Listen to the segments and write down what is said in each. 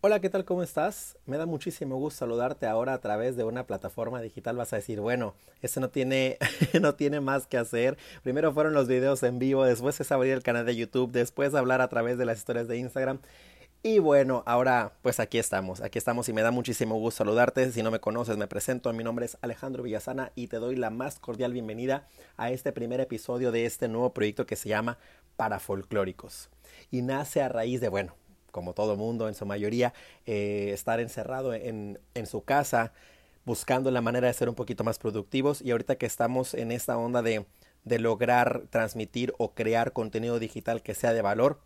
Hola, ¿qué tal? ¿Cómo estás? Me da muchísimo gusto saludarte ahora a través de una plataforma digital. Vas a decir, bueno, eso no tiene más que hacer. Primero fueron los videos en vivo, después es abrir el canal de YouTube, después hablar a través de las historias de Instagram. Y bueno, ahora pues aquí estamos y me da muchísimo gusto saludarte. Si no me conoces, me presento, mi nombre es Alejandro Villasana y te doy la más cordial bienvenida a este primer episodio de este nuevo proyecto que se llama Parafolclóricos. Y nace a raíz de, bueno, como todo mundo en su mayoría, estar encerrado en su casa, buscando la manera de ser un poquito más productivos. Y ahorita que estamos en esta onda de lograr transmitir o crear contenido digital que sea de valor,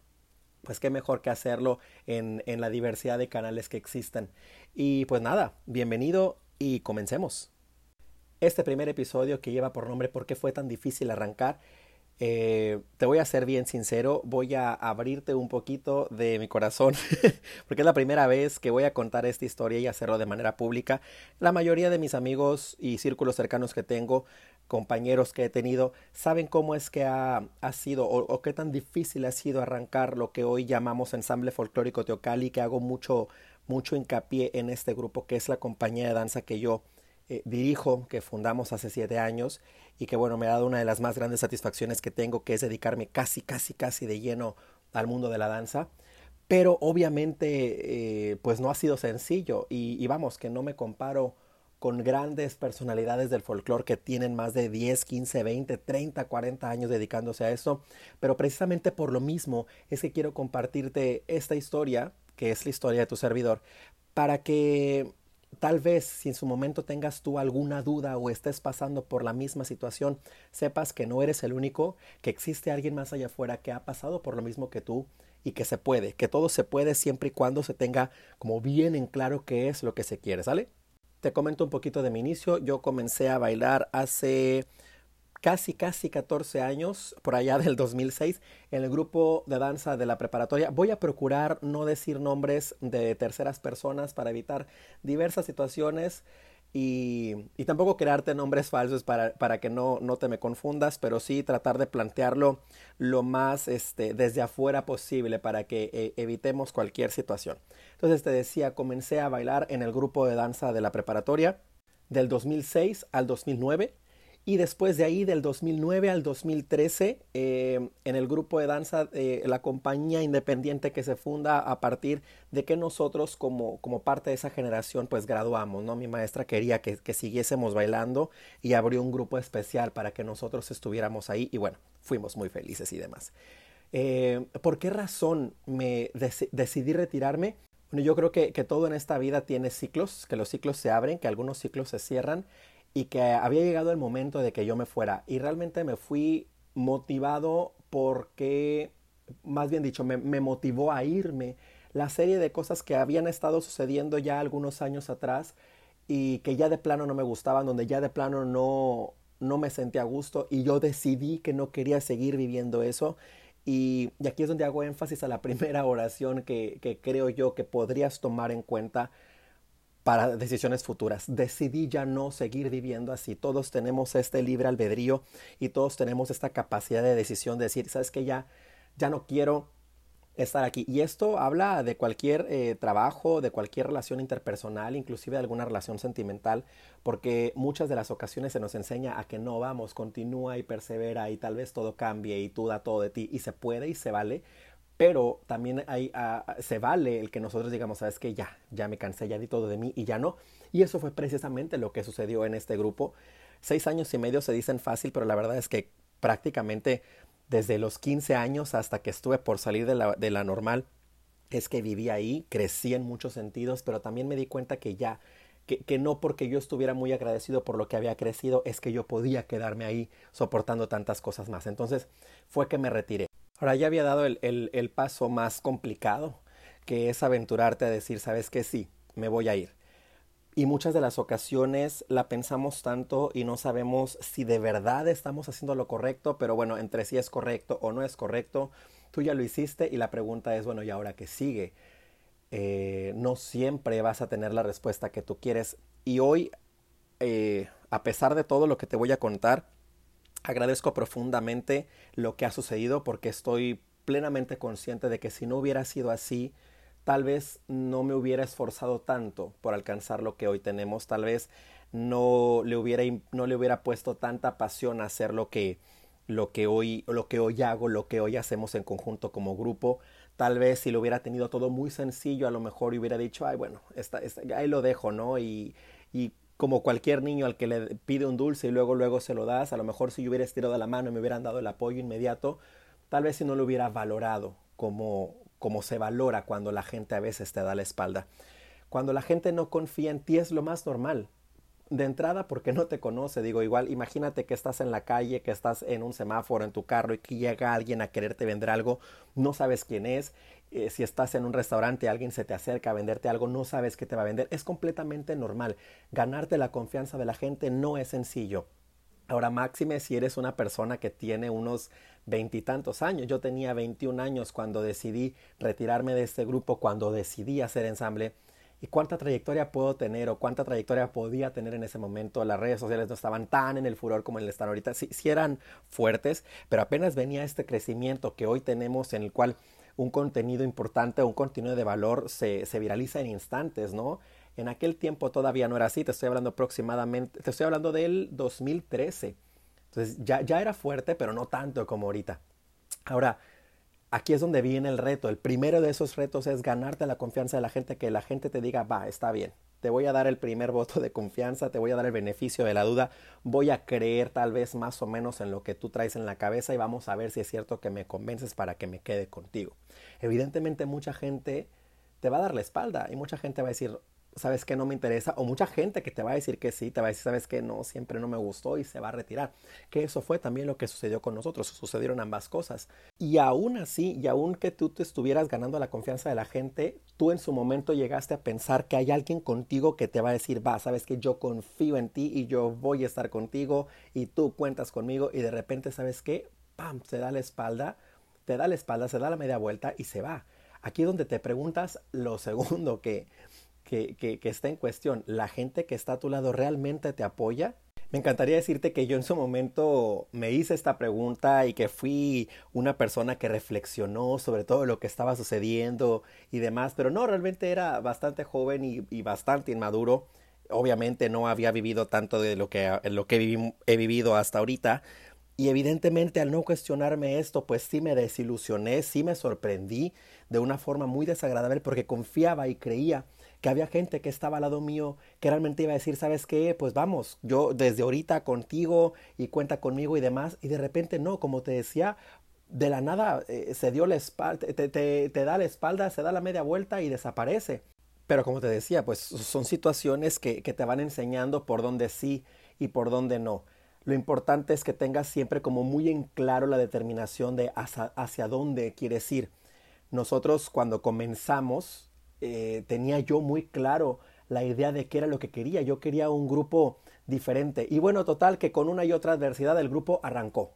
pues qué mejor que hacerlo en la diversidad de canales que existen. Y pues nada, bienvenido y comencemos. Este primer episodio que lleva por nombre ¿Por qué fue tan difícil arrancar? Te voy a ser bien sincero, voy a abrirte un poquito de mi corazón, porque es la primera vez que voy a contar esta historia y hacerlo de manera pública. La mayoría de mis amigos y círculos cercanos que tengo, compañeros que he tenido, saben cómo es que ha sido o qué tan difícil ha sido arrancar lo que hoy llamamos Ensamble Folclórico Teocalli, que hago mucho hincapié en este grupo, que es la compañía de danza que yo dirijo, que fundamos hace 7 años y que bueno, me ha dado una de las más grandes satisfacciones que tengo, que es dedicarme casi de lleno al mundo de la danza. Pero obviamente pues no ha sido sencillo y vamos, que no me comparo con grandes personalidades del folclore que tienen más de 10, 15, 20, 30, 40 años dedicándose a esto, pero precisamente por lo mismo es que quiero compartirte esta historia, que es la historia de tu servidor, para que tal vez, si en su momento tengas tú alguna duda o estés pasando por la misma situación, sepas que no eres el único, que existe alguien más allá afuera que ha pasado por lo mismo que tú y que se puede, que todo se puede siempre y cuando se tenga como bien en claro qué es lo que se quiere, ¿sale? Te comento un poquito de mi inicio. Yo comencé a bailar hace casi 14 años, por allá del 2006, en el grupo de danza de la preparatoria. Voy a procurar no decir nombres de terceras personas para evitar diversas situaciones y tampoco crearte nombres falsos para que no te me confundas, pero sí tratar de plantearlo lo más desde afuera posible para que evitemos cualquier situación. Entonces te decía, comencé a bailar en el grupo de danza de la preparatoria del 2006 al 2009. Y después de ahí, del 2009 al 2013, en el grupo de danza, la compañía independiente que se funda a partir de que nosotros como parte de esa generación pues graduamos, ¿no? Mi maestra quería que siguiésemos bailando y abrió un grupo especial para que nosotros estuviéramos ahí y bueno, fuimos muy felices y demás. ¿Por qué razón me decidí retirarme? Bueno, yo creo que todo en esta vida tiene ciclos, que los ciclos se abren, que algunos ciclos se cierran, y que había llegado el momento de que yo me fuera. Y realmente me fui motivado porque, más bien dicho, me motivó a irme la serie de cosas que habían estado sucediendo ya algunos años atrás y que ya de plano no me gustaban, donde ya de plano no me sentía a gusto y yo decidí que no quería seguir viviendo eso. Y aquí es donde hago énfasis a la primera oración que creo yo que podrías tomar en cuenta para decisiones futuras. Decidí ya no seguir viviendo así. Todos tenemos este libre albedrío y todos tenemos esta capacidad de decisión de decir, ¿sabes qué? Ya no quiero estar aquí. Y esto habla de cualquier trabajo, de cualquier relación interpersonal, inclusive de alguna relación sentimental, porque muchas de las ocasiones se nos enseña a que no, vamos, continúa y persevera y tal vez todo cambie y tú da todo de ti y se puede y se vale. Pero también se vale el que nosotros digamos, ¿sabes qué? Ya me cansé, ya di todo de mí y ya no. Y eso fue precisamente lo que sucedió en este grupo. 6 años y medio se dicen fácil, pero la verdad es que prácticamente desde los 15 años hasta que estuve por salir de la normal, es que viví ahí, crecí en muchos sentidos, pero también me di cuenta que ya, que no porque yo estuviera muy agradecido por lo que había crecido, es que yo podía quedarme ahí soportando tantas cosas más. Entonces fue que me retiré. Ahora ya había dado el paso más complicado, que es aventurarte a decir, ¿sabes qué? Sí, me voy a ir. Y muchas de las ocasiones la pensamos tanto y no sabemos si de verdad estamos haciendo lo correcto, pero bueno, entre si es correcto o no es correcto, tú ya lo hiciste y la pregunta es, bueno, ¿y ahora qué sigue? No siempre vas a tener la respuesta que tú quieres. Y hoy, a pesar de todo lo que te voy a contar, agradezco profundamente lo que ha sucedido porque estoy plenamente consciente de que si no hubiera sido así, tal vez no me hubiera esforzado tanto por alcanzar lo que hoy tenemos, tal vez no le hubiera puesto tanta pasión a hacer lo que hoy hago, lo que hoy hacemos en conjunto como grupo. Tal vez si lo hubiera tenido todo muy sencillo, a lo mejor hubiera dicho, ay, bueno, ahí lo dejo, ¿no? Y como cualquier niño al que le pide un dulce y luego se lo das, a lo mejor si yo hubiera estirado la mano y me hubieran dado el apoyo inmediato, tal vez si no lo hubiera valorado como se valora cuando la gente a veces te da la espalda. Cuando la gente no confía en ti es lo más normal. De entrada, porque no te conoce, digo, igual, imagínate que estás en la calle, que estás en un semáforo, en tu carro, y que llega alguien a quererte vender algo, no sabes quién es. Si estás en un restaurante, alguien se te acerca a venderte algo, no sabes qué te va a vender. Es completamente normal. Ganarte la confianza de la gente no es sencillo. Ahora, máxime si eres una persona que tiene unos 20 y tantos años. Yo tenía 21 años cuando decidí retirarme de este grupo, cuando decidí hacer Ensamble. ¿Y cuánta trayectoria puedo tener o cuánta trayectoria podía tener en ese momento? Las redes sociales no estaban tan en el furor como están ahorita. Sí eran fuertes, pero apenas venía este crecimiento que hoy tenemos, en el cual un contenido importante, un contenido de valor se viraliza en instantes, ¿no? En aquel tiempo todavía no era así. Te estoy hablando del 2013. Entonces ya era fuerte, pero no tanto como ahorita. Ahora, aquí es donde viene el reto. El primero de esos retos es ganarte la confianza de la gente, que la gente te diga, va, está bien, te voy a dar el primer voto de confianza, te voy a dar el beneficio de la duda, voy a creer tal vez más o menos en lo que tú traes en la cabeza y vamos a ver si es cierto que me convences para que me quede contigo. Evidentemente mucha gente te va a dar la espalda y mucha gente va a decir, ¿sabes qué? No me interesa. O mucha gente que te va a decir que sí, te va a decir, ¿sabes qué? No, siempre no me gustó, y se va a retirar. Que eso fue también lo que sucedió con nosotros. Sucedieron ambas cosas. Y aún así, y aún que tú te estuvieras ganando la confianza de la gente, tú en su momento llegaste a pensar que hay alguien contigo que te va a decir, va, ¿sabes qué? Yo confío en ti y yo voy a estar contigo y tú cuentas conmigo. Y de repente, ¿sabes qué? ¡Pam! Se da la espalda, se da la media vuelta y se va. Aquí es donde te preguntas lo segundo que está en cuestión. ¿La gente que está a tu lado realmente te apoya? Me encantaría decirte que yo en su momento me hice esta pregunta y que fui una persona que reflexionó sobre todo lo que estaba sucediendo y demás, pero no, realmente era bastante joven y bastante inmaduro. Obviamente no había vivido tanto de lo que he vivido hasta ahorita. Y evidentemente al no cuestionarme esto, pues sí me desilusioné, sí me sorprendí de una forma muy desagradable, porque confiaba y creía que había gente que estaba al lado mío que realmente iba a decir, ¿sabes qué? Pues vamos, yo desde ahorita contigo y cuenta conmigo y demás. Y de repente no, como te decía, de la nada se dio la espalda, te da la espalda, se da la media vuelta y desaparece. Pero como te decía, pues son situaciones que te van enseñando por dónde sí y por dónde no. Lo importante es que tengas siempre como muy en claro la determinación de hacia dónde quieres ir. Nosotros cuando comenzamos, tenía yo muy claro la idea de qué era lo que quería. Yo quería un grupo diferente. Y bueno, total, que con una y otra adversidad el grupo arrancó.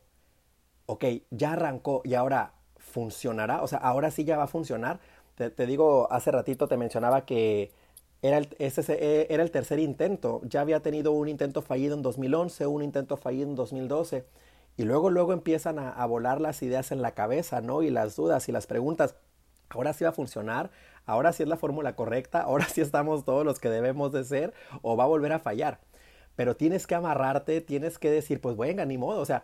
Ok, ya arrancó y ahora funcionará. O sea, ahora sí ya va a funcionar. Te digo, hace ratito te mencionaba que era el tercer intento. Ya había tenido un intento fallido en 2011, un intento fallido en 2012, y luego empiezan a volar las ideas en la cabeza, ¿no? Y las dudas y las preguntas. Ahora sí va a funcionar, ahora sí es la fórmula correcta, ahora sí estamos todos los que debemos de ser, o va a volver a fallar. Pero tienes que amarrarte, tienes que decir, pues venga, ni modo, o sea,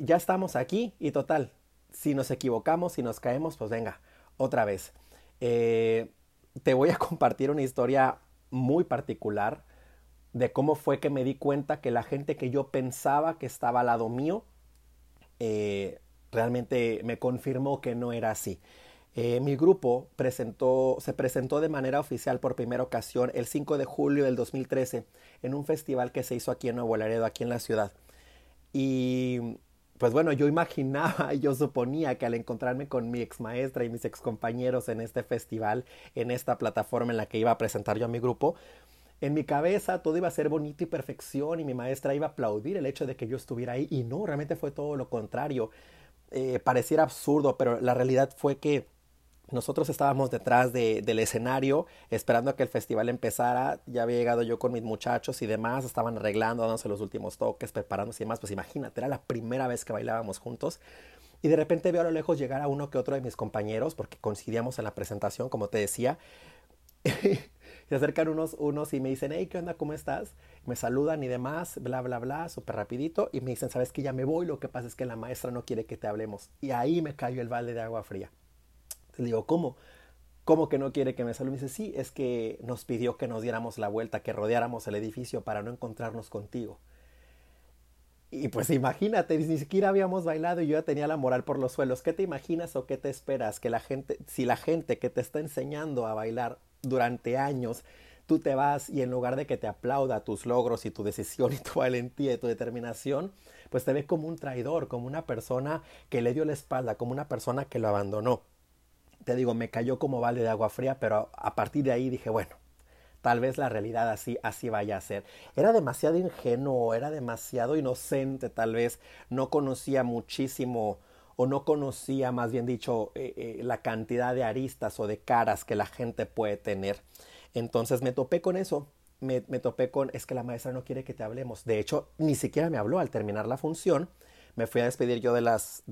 ya estamos aquí y total, si nos equivocamos, si nos caemos, pues venga, otra vez. Te voy a compartir una historia muy particular de cómo fue que me di cuenta que la gente que yo pensaba que estaba al lado mío, realmente me confirmó que no era así. Mi grupo se presentó de manera oficial por primera ocasión el 5 de julio del 2013 en un festival que se hizo aquí en Nuevo Laredo, aquí en la ciudad. Y pues bueno, yo imaginaba, yo suponía que al encontrarme con mi ex maestra y mis ex compañeros en este festival, en esta plataforma en la que iba a presentar yo a mi grupo, en mi cabeza todo iba a ser bonito y perfección, y mi maestra iba a aplaudir el hecho de que yo estuviera ahí. Y no, realmente fue todo lo contrario. Pareciera absurdo, pero la realidad fue que nosotros estábamos detrás del escenario esperando a que el festival empezara. Ya había llegado yo con mis muchachos y demás, estaban arreglando, dándose los últimos toques, preparándose y demás. Pues imagínate, era la primera vez que bailábamos juntos. y de repente veo a lo lejos llegar a uno que otro de mis compañeros, porque coincidíamos en la presentación, como te decía. Se acercan unos y me dicen, hey, ¿qué onda? ¿Cómo estás? Me saludan y demás, bla, bla, bla, súper rapidito. Y me dicen, ¿sabes qué? Ya me voy, lo que pasa es que la maestra no quiere que te hablemos. Y ahí me cayó el balde de agua fría. Les digo, ¿cómo? ¿Cómo que no quiere que me salude? Me dice, sí, es que nos pidió que nos diéramos la vuelta, que rodeáramos el edificio para no encontrarnos contigo. Y pues imagínate, ni siquiera habíamos bailado y yo ya tenía la moral por los suelos. ¿Qué te imaginas o qué te esperas? Que la gente, si la gente que te está enseñando a bailar durante años, tú te vas y en lugar de que te aplauda tus logros y tu decisión y tu valentía y tu determinación, pues te ve como un traidor, como una persona que le dio la espalda, como una persona que lo abandonó. Te digo, me cayó como balde de agua fría, pero a partir de ahí dije, bueno, tal vez la realidad así vaya a ser. Era demasiado ingenuo, era demasiado inocente tal vez, no conocía muchísimo, o no conocía, más bien dicho, la cantidad de aristas o de caras que la gente puede tener. Entonces me topé con eso, me topé con, es que la maestra no quiere que te hablemos. De hecho, ni siquiera me habló al terminar la función. Me fui a despedir yo de las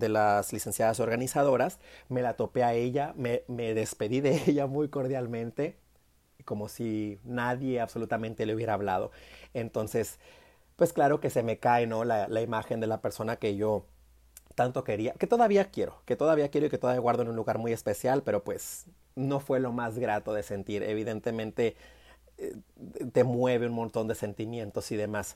licenciadas organizadoras, me la topé a ella, me despedí de ella muy cordialmente, como si nadie absolutamente le hubiera hablado. Entonces, pues claro que se me cae, ¿no?, la imagen de la persona que yo tanto quería, que todavía quiero y que todavía guardo en un lugar muy especial, pero pues no fue lo más grato de sentir. Evidentemente te mueve un montón de sentimientos y demás.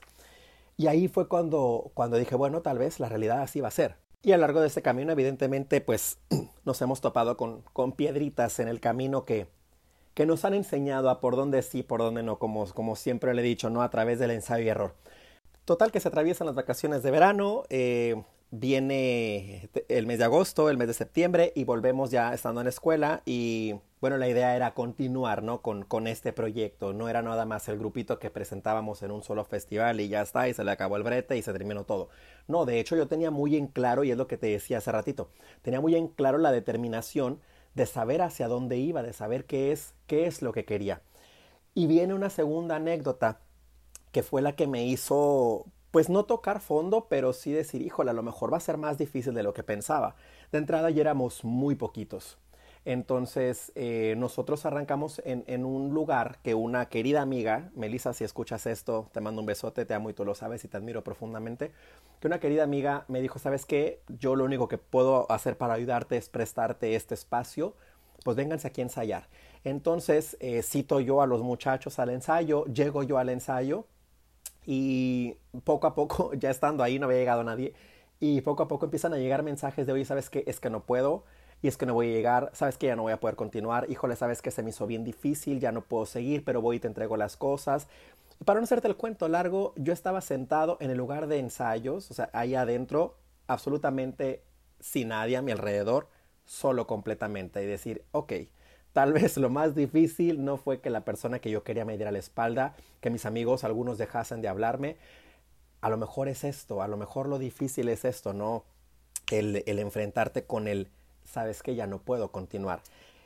Y ahí fue cuando dije, bueno, tal vez la realidad así va a ser. Y a lo largo de este camino, evidentemente, pues nos hemos topado con piedritas en el camino que nos han enseñado a por dónde sí, por dónde no, como siempre le he dicho, ¿no?, a través del ensayo y error. Total, que se atraviesan las vacaciones de verano, viene el mes de agosto, el mes de septiembre, y volvemos ya estando en la escuela. Y bueno, la idea era continuar, ¿no?, con este proyecto. No era nada más el grupito que presentábamos en un solo festival y ya está, y se le acabó el brete y se terminó todo. No, de hecho yo tenía muy en claro, y es lo que te decía hace ratito, tenía muy en claro la determinación de saber hacia dónde iba, de saber qué es lo que quería. Y viene una segunda anécdota que fue la que me hizo, pues no tocar fondo, pero sí decir, híjole, a lo mejor va a ser más difícil de lo que pensaba. De entrada ya éramos muy poquitos. Entonces nosotros arrancamos en un lugar que una querida amiga, Melissa, si escuchas esto, te mando un besote, te amo y tú lo sabes y te admiro profundamente, que una querida amiga me dijo, ¿sabes qué? Yo lo único que puedo hacer para ayudarte es prestarte este espacio, pues vénganse aquí a ensayar. Entonces cito yo a los muchachos al ensayo, llego yo al ensayo, y poco a poco, ya estando ahí, no había llegado nadie, y poco a poco empiezan a llegar mensajes de, oye, ¿sabes qué? Es que no puedo, y es que no voy a llegar, ¿sabes qué? Ya no voy a poder continuar, híjole, ¿sabes qué? Se me hizo bien difícil, ya no puedo seguir, pero voy y te entrego las cosas. Y para no hacerte el cuento largo, yo estaba sentado en el lugar de ensayos, o sea, ahí adentro, absolutamente sin nadie a mi alrededor, solo completamente, y decir, ok, tal vez lo más difícil no fue que la persona que yo quería me diera la espalda, que mis amigos, algunos dejasen de hablarme. A lo mejor es esto, a lo mejor lo difícil es esto, ¿no? El enfrentarte con el, sabes que ya no puedo continuar.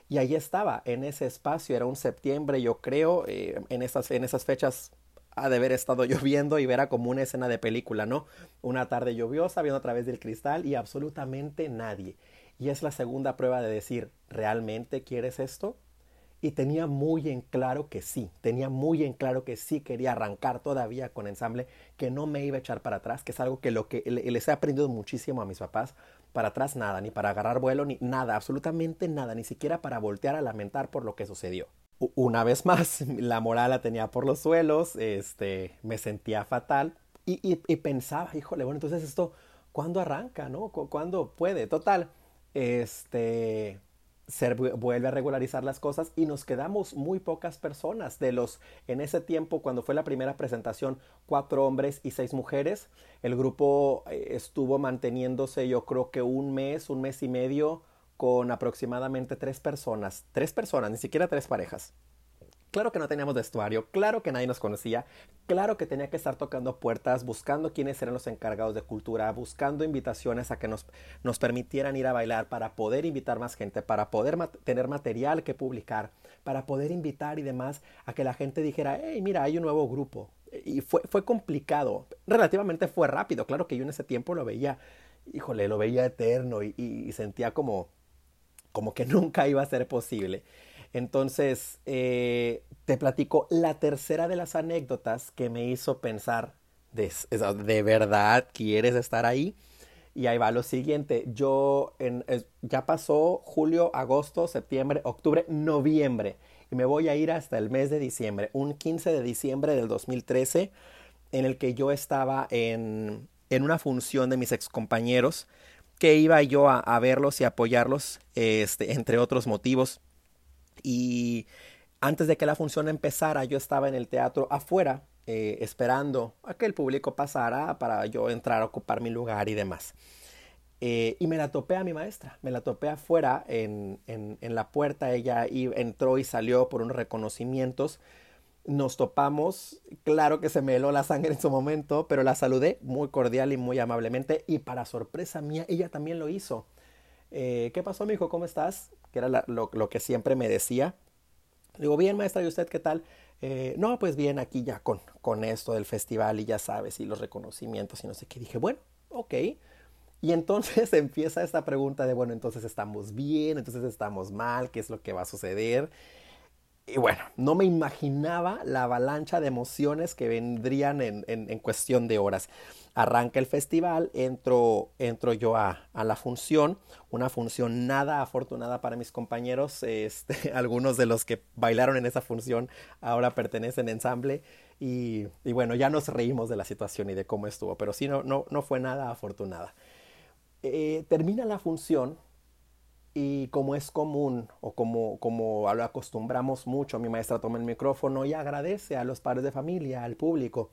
Y ahí estaba, en ese espacio, era un septiembre, yo creo, en esas fechas ha de haber estado lloviendo y era como una escena de película, ¿no? Una tarde lluviosa, viendo a través del cristal y absolutamente nadie. Y es la segunda prueba de decir, ¿realmente quieres esto? Y tenía muy en claro que sí. Tenía muy en claro que sí quería arrancar todavía con Ensamble, que no me iba a echar para atrás, que es algo que, les he aprendido muchísimo a mis papás. Para atrás nada, ni para agarrar vuelo, ni nada, absolutamente nada, ni siquiera para voltear a lamentar por lo que sucedió. Una vez más, la moral la tenía por los suelos, me sentía fatal y pensaba, híjole, bueno, entonces esto, ¿cuándo arranca, no? ¿Cuándo puede? Total. Vuelve a regularizar las cosas y nos quedamos muy pocas personas. En ese tiempo, cuando fue la primera presentación, 4 hombres y 6 mujeres. El grupo estuvo manteniéndose, yo creo que un mes y medio, con aproximadamente 3 personas. 3 personas, ni siquiera 3 parejas. Claro que no teníamos vestuario, claro que nadie nos conocía, claro que tenía que estar tocando puertas, buscando quiénes eran los encargados de cultura, buscando invitaciones a que nos permitieran ir a bailar para poder invitar más gente, para poder tener material que publicar, para poder invitar y demás a que la gente dijera, hey, mira, hay un nuevo grupo. Y fue complicado, relativamente fue rápido, claro que yo en ese tiempo lo veía. híjole, lo veía eterno y sentía como que nunca iba a ser posible. Entonces, te platico la tercera de las anécdotas que me hizo pensar, ¿de verdad quieres estar ahí? Y ahí va lo siguiente. Yo, ya pasó julio, agosto, septiembre, octubre, noviembre. Y me voy a ir hasta el mes de diciembre, un 15 de diciembre del 2013, en el que yo estaba en una función de mis excompañeros, que iba yo a verlos y apoyarlos, entre otros motivos. Y antes de que la función empezara, yo estaba en el teatro afuera, esperando a que el público pasara para yo entrar a ocupar mi lugar y demás. Y me la topé a mi maestra, me la topé afuera en la puerta. Ella entró y salió por unos reconocimientos. Nos topamos, claro que se me heló la sangre en su momento, pero la saludé muy cordial y muy amablemente, y para sorpresa mía, ella también lo hizo. ¿Qué pasó, mijo? ¿Cómo estás? Que era lo que siempre me decía. Le digo, bien, maestra, ¿y usted qué tal? No, pues bien, aquí ya con esto del festival y ya sabes, y los reconocimientos y no sé qué. Dije, bueno, ok. Y entonces empieza esta pregunta de, bueno, entonces estamos bien, entonces estamos mal, ¿qué es lo que va a suceder? Y bueno, no me imaginaba la avalancha de emociones que vendrían en cuestión de horas. Arranca el festival, entro yo a la función, una función nada afortunada para mis compañeros. Algunos de los que bailaron en esa función ahora pertenecen a Ensamble. Y bueno, ya nos reímos de la situación y de cómo estuvo, pero sí, no fue nada afortunada. Termina la función. Y como es común, o como lo acostumbramos mucho, mi maestra toma el micrófono y agradece a los padres de familia, al público,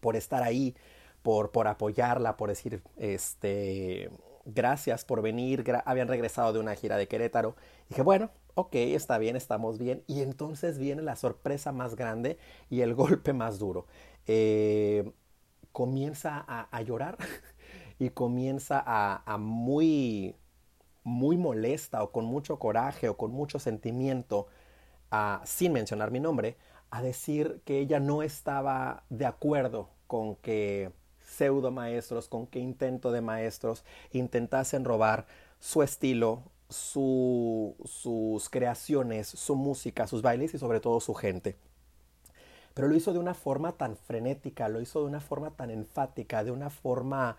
por estar ahí, por apoyarla, por decir, gracias por venir. Habían regresado de una gira de Querétaro. Dije, bueno, ok, está bien, estamos bien. Y entonces viene la sorpresa más grande y el golpe más duro. Comienza a llorar y comienza a muy molesta, o con mucho coraje, o con mucho sentimiento, sin mencionar mi nombre, a decir que ella no estaba de acuerdo con que pseudo maestros, con que intento de maestros intentasen robar su estilo, sus creaciones, su música, sus bailes y sobre todo su gente. Pero lo hizo de una forma tan frenética, lo hizo de una forma tan enfática, de una forma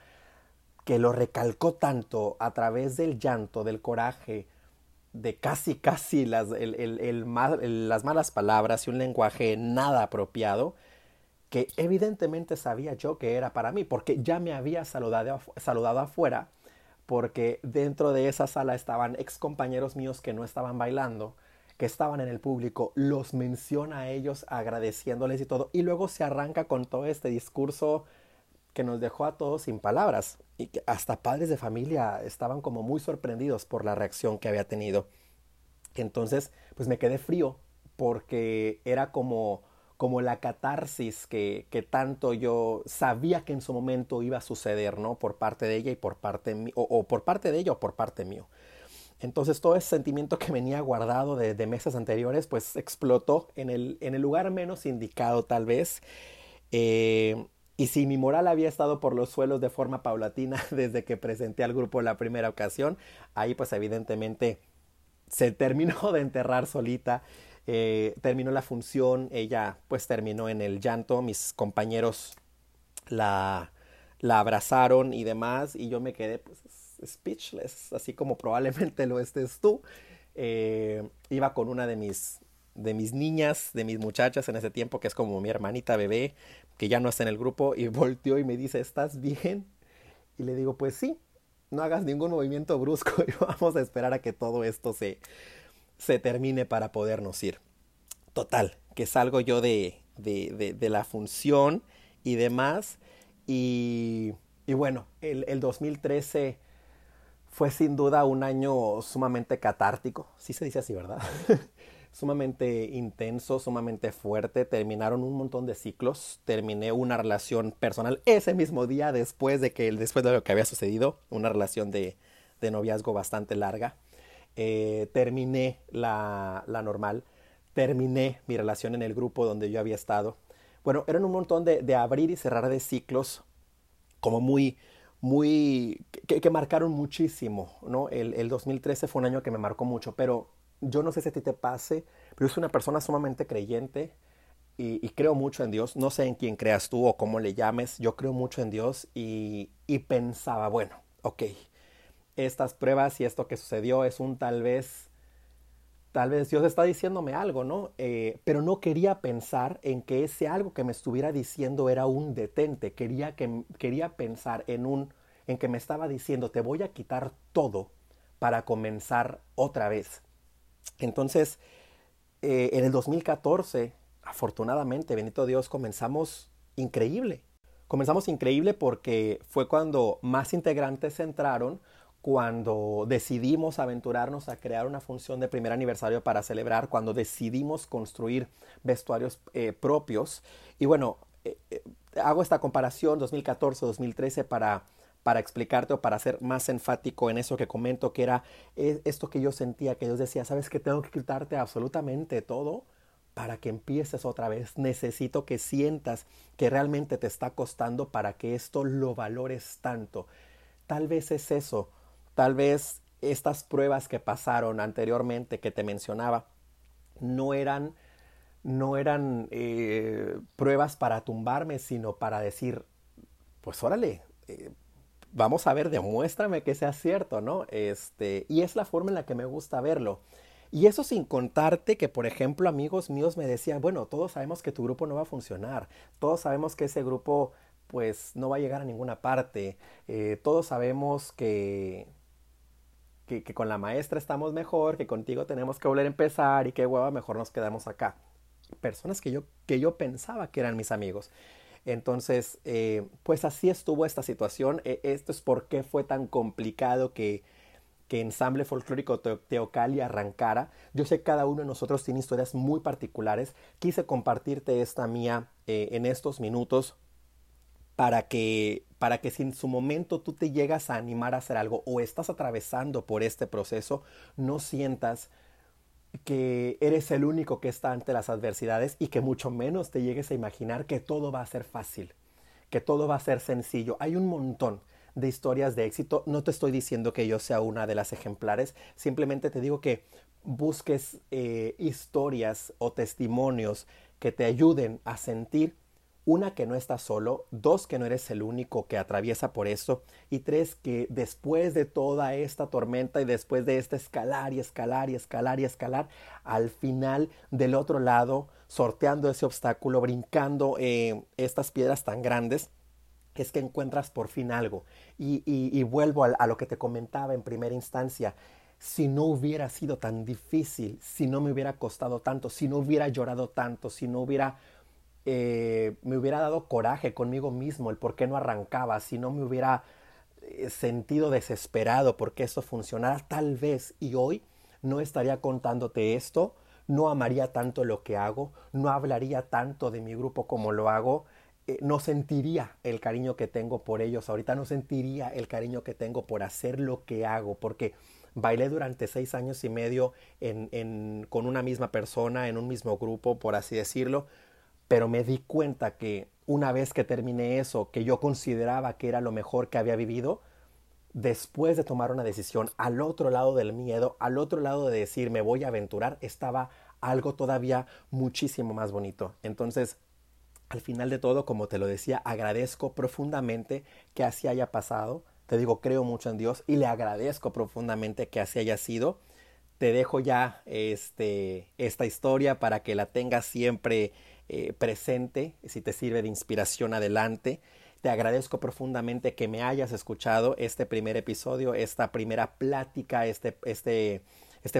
que lo recalcó tanto a través del llanto, del coraje, de casi las malas palabras y un lenguaje nada apropiado, que evidentemente sabía yo que era para mí, porque ya me había saludado afuera, porque dentro de esa sala estaban excompañeros míos que no estaban bailando, que estaban en el público, los menciona a ellos agradeciéndoles y todo, y luego se arranca con todo este discurso que nos dejó a todos sin palabras, y que hasta padres de familia estaban como muy sorprendidos por la reacción que había tenido. Entonces, pues me quedé frío, porque era como la catarsis que tanto yo sabía que en su momento iba a suceder, ¿no? Por parte de ella y por parte mío, o por parte de ella o por parte mío. Entonces, todo ese sentimiento que venía guardado de meses anteriores, pues explotó en el lugar menos indicado, tal vez. Y si mi moral había estado por los suelos de forma paulatina desde que presenté al grupo la primera ocasión, ahí pues evidentemente se terminó de enterrar solita. Terminó la función, ella pues terminó en el llanto, mis compañeros la abrazaron y demás, y yo me quedé pues speechless, así como probablemente lo estés tú. Iba con una de mis niñas, de mis muchachas en ese tiempo, que es como mi hermanita bebé, que ya no está en el grupo, y volteó y me dice, ¿estás bien? Y le digo, pues sí, no hagas ningún movimiento brusco y vamos a esperar a que todo esto se termine para podernos ir. Total, que salgo yo de la función y demás, y bueno, el 2013 fue sin duda un año sumamente catártico, sí se dice así, ¿verdad? Sumamente intenso, sumamente fuerte. Terminaron un montón de ciclos. Terminé una relación personal ese mismo día después de lo que había sucedido. Una relación de noviazgo bastante larga. Terminé la normal. Terminé mi relación en el grupo donde yo había estado. Bueno, eran un montón de abrir y cerrar de ciclos como muy que marcaron muchísimo, ¿no? El 2013 fue un año que me marcó mucho, pero yo no sé si a ti te pase, pero yo soy una persona sumamente creyente y creo mucho en Dios. No sé en quién creas tú o cómo le llames, yo creo mucho en Dios y pensaba, bueno, ok, estas pruebas y esto que sucedió es un tal vez Dios está diciéndome algo, ¿no? Pero no quería pensar en que ese algo que me estuviera diciendo era un detente. Quería pensar en que me estaba diciendo, te voy a quitar todo para comenzar otra vez. Entonces, en el 2014, afortunadamente, bendito Dios, comenzamos increíble. Comenzamos increíble porque fue cuando más integrantes entraron, cuando decidimos aventurarnos a crear una función de primer aniversario para celebrar, cuando decidimos construir vestuarios propios. Y bueno, hago esta comparación 2014-2013 para explicarte o para ser más enfático en eso que comento, que era esto que yo sentía, que Dios decía, ¿sabes qué? Tengo que quitarte absolutamente todo para que empieces otra vez. Necesito que sientas que realmente te está costando para que esto lo valores tanto. Tal vez es eso. Tal vez estas pruebas que pasaron anteriormente, que te mencionaba, no eran pruebas para tumbarme, sino para decir, pues órale, vamos a ver, demuéstrame que sea cierto, ¿no? Y es la forma en la que me gusta verlo. Y eso sin contarte que, por ejemplo, amigos míos me decían, bueno, todos sabemos que tu grupo no va a funcionar, todos sabemos que ese grupo pues no va a llegar a ninguna parte, todos sabemos que con la maestra estamos mejor, que contigo tenemos que volver a empezar y qué hueva, mejor nos quedamos acá. Personas que yo pensaba que eran mis amigos. Entonces, pues así estuvo esta situación. Esto es por qué fue tan complicado que Ensamble Folclórico Teocalli arrancara. Yo sé que cada uno de nosotros tiene historias muy particulares. Quise compartirte esta mía en estos minutos para que si en su momento tú te llegas a animar a hacer algo o estás atravesando por este proceso, no sientas que eres el único que está ante las adversidades y que mucho menos te llegues a imaginar que todo va a ser fácil, que todo va a ser sencillo. Hay un montón de historias de éxito. No te estoy diciendo que yo sea una de las ejemplares, simplemente te digo que busques historias o testimonios que te ayuden a sentir, una, que no estás solo, dos, que no eres el único que atraviesa por esto, y tres, que después de toda esta tormenta y después de este escalar y escalar y escalar y escalar, al final del otro lado, sorteando ese obstáculo, brincando estas piedras tan grandes, es que encuentras por fin algo. Y vuelvo a lo que te comentaba en primera instancia. Si no hubiera sido tan difícil, si no me hubiera costado tanto, si no hubiera llorado tanto, si no hubiera... me hubiera dado coraje conmigo mismo el por qué no arrancaba, si no me hubiera sentido desesperado porque eso funcionara, tal vez y hoy no estaría contándote esto, no amaría tanto lo que hago, no hablaría tanto de mi grupo como lo hago, no sentiría el cariño que tengo por ellos ahorita, no sentiría el cariño que tengo por hacer lo que hago, porque bailé durante 6 años y medio con una misma persona, en un mismo grupo, por así decirlo. Pero me di cuenta que una vez que terminé eso, que yo consideraba que era lo mejor que había vivido, después de tomar una decisión, al otro lado del miedo, al otro lado de decir me voy a aventurar, estaba algo todavía muchísimo más bonito. Entonces, al final de todo, como te lo decía, agradezco profundamente que así haya pasado. Te digo, creo mucho en Dios y le agradezco profundamente que así haya sido. Te dejo ya esta historia para que la tengas siempre presente, si te sirve de inspiración, adelante. Te agradezco profundamente que me hayas escuchado este primer episodio, esta primera plática, este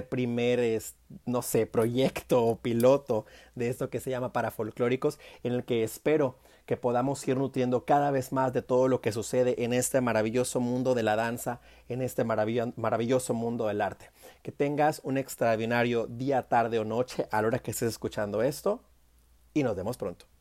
primer, no sé, proyecto o piloto de esto que se llama Parafolclóricos, en el que espero que podamos ir nutriendo cada vez más de todo lo que sucede en este maravilloso mundo de la danza, en este maravilloso mundo del arte. Que tengas un extraordinario día, tarde o noche a la hora que estés escuchando esto. Y nos vemos pronto.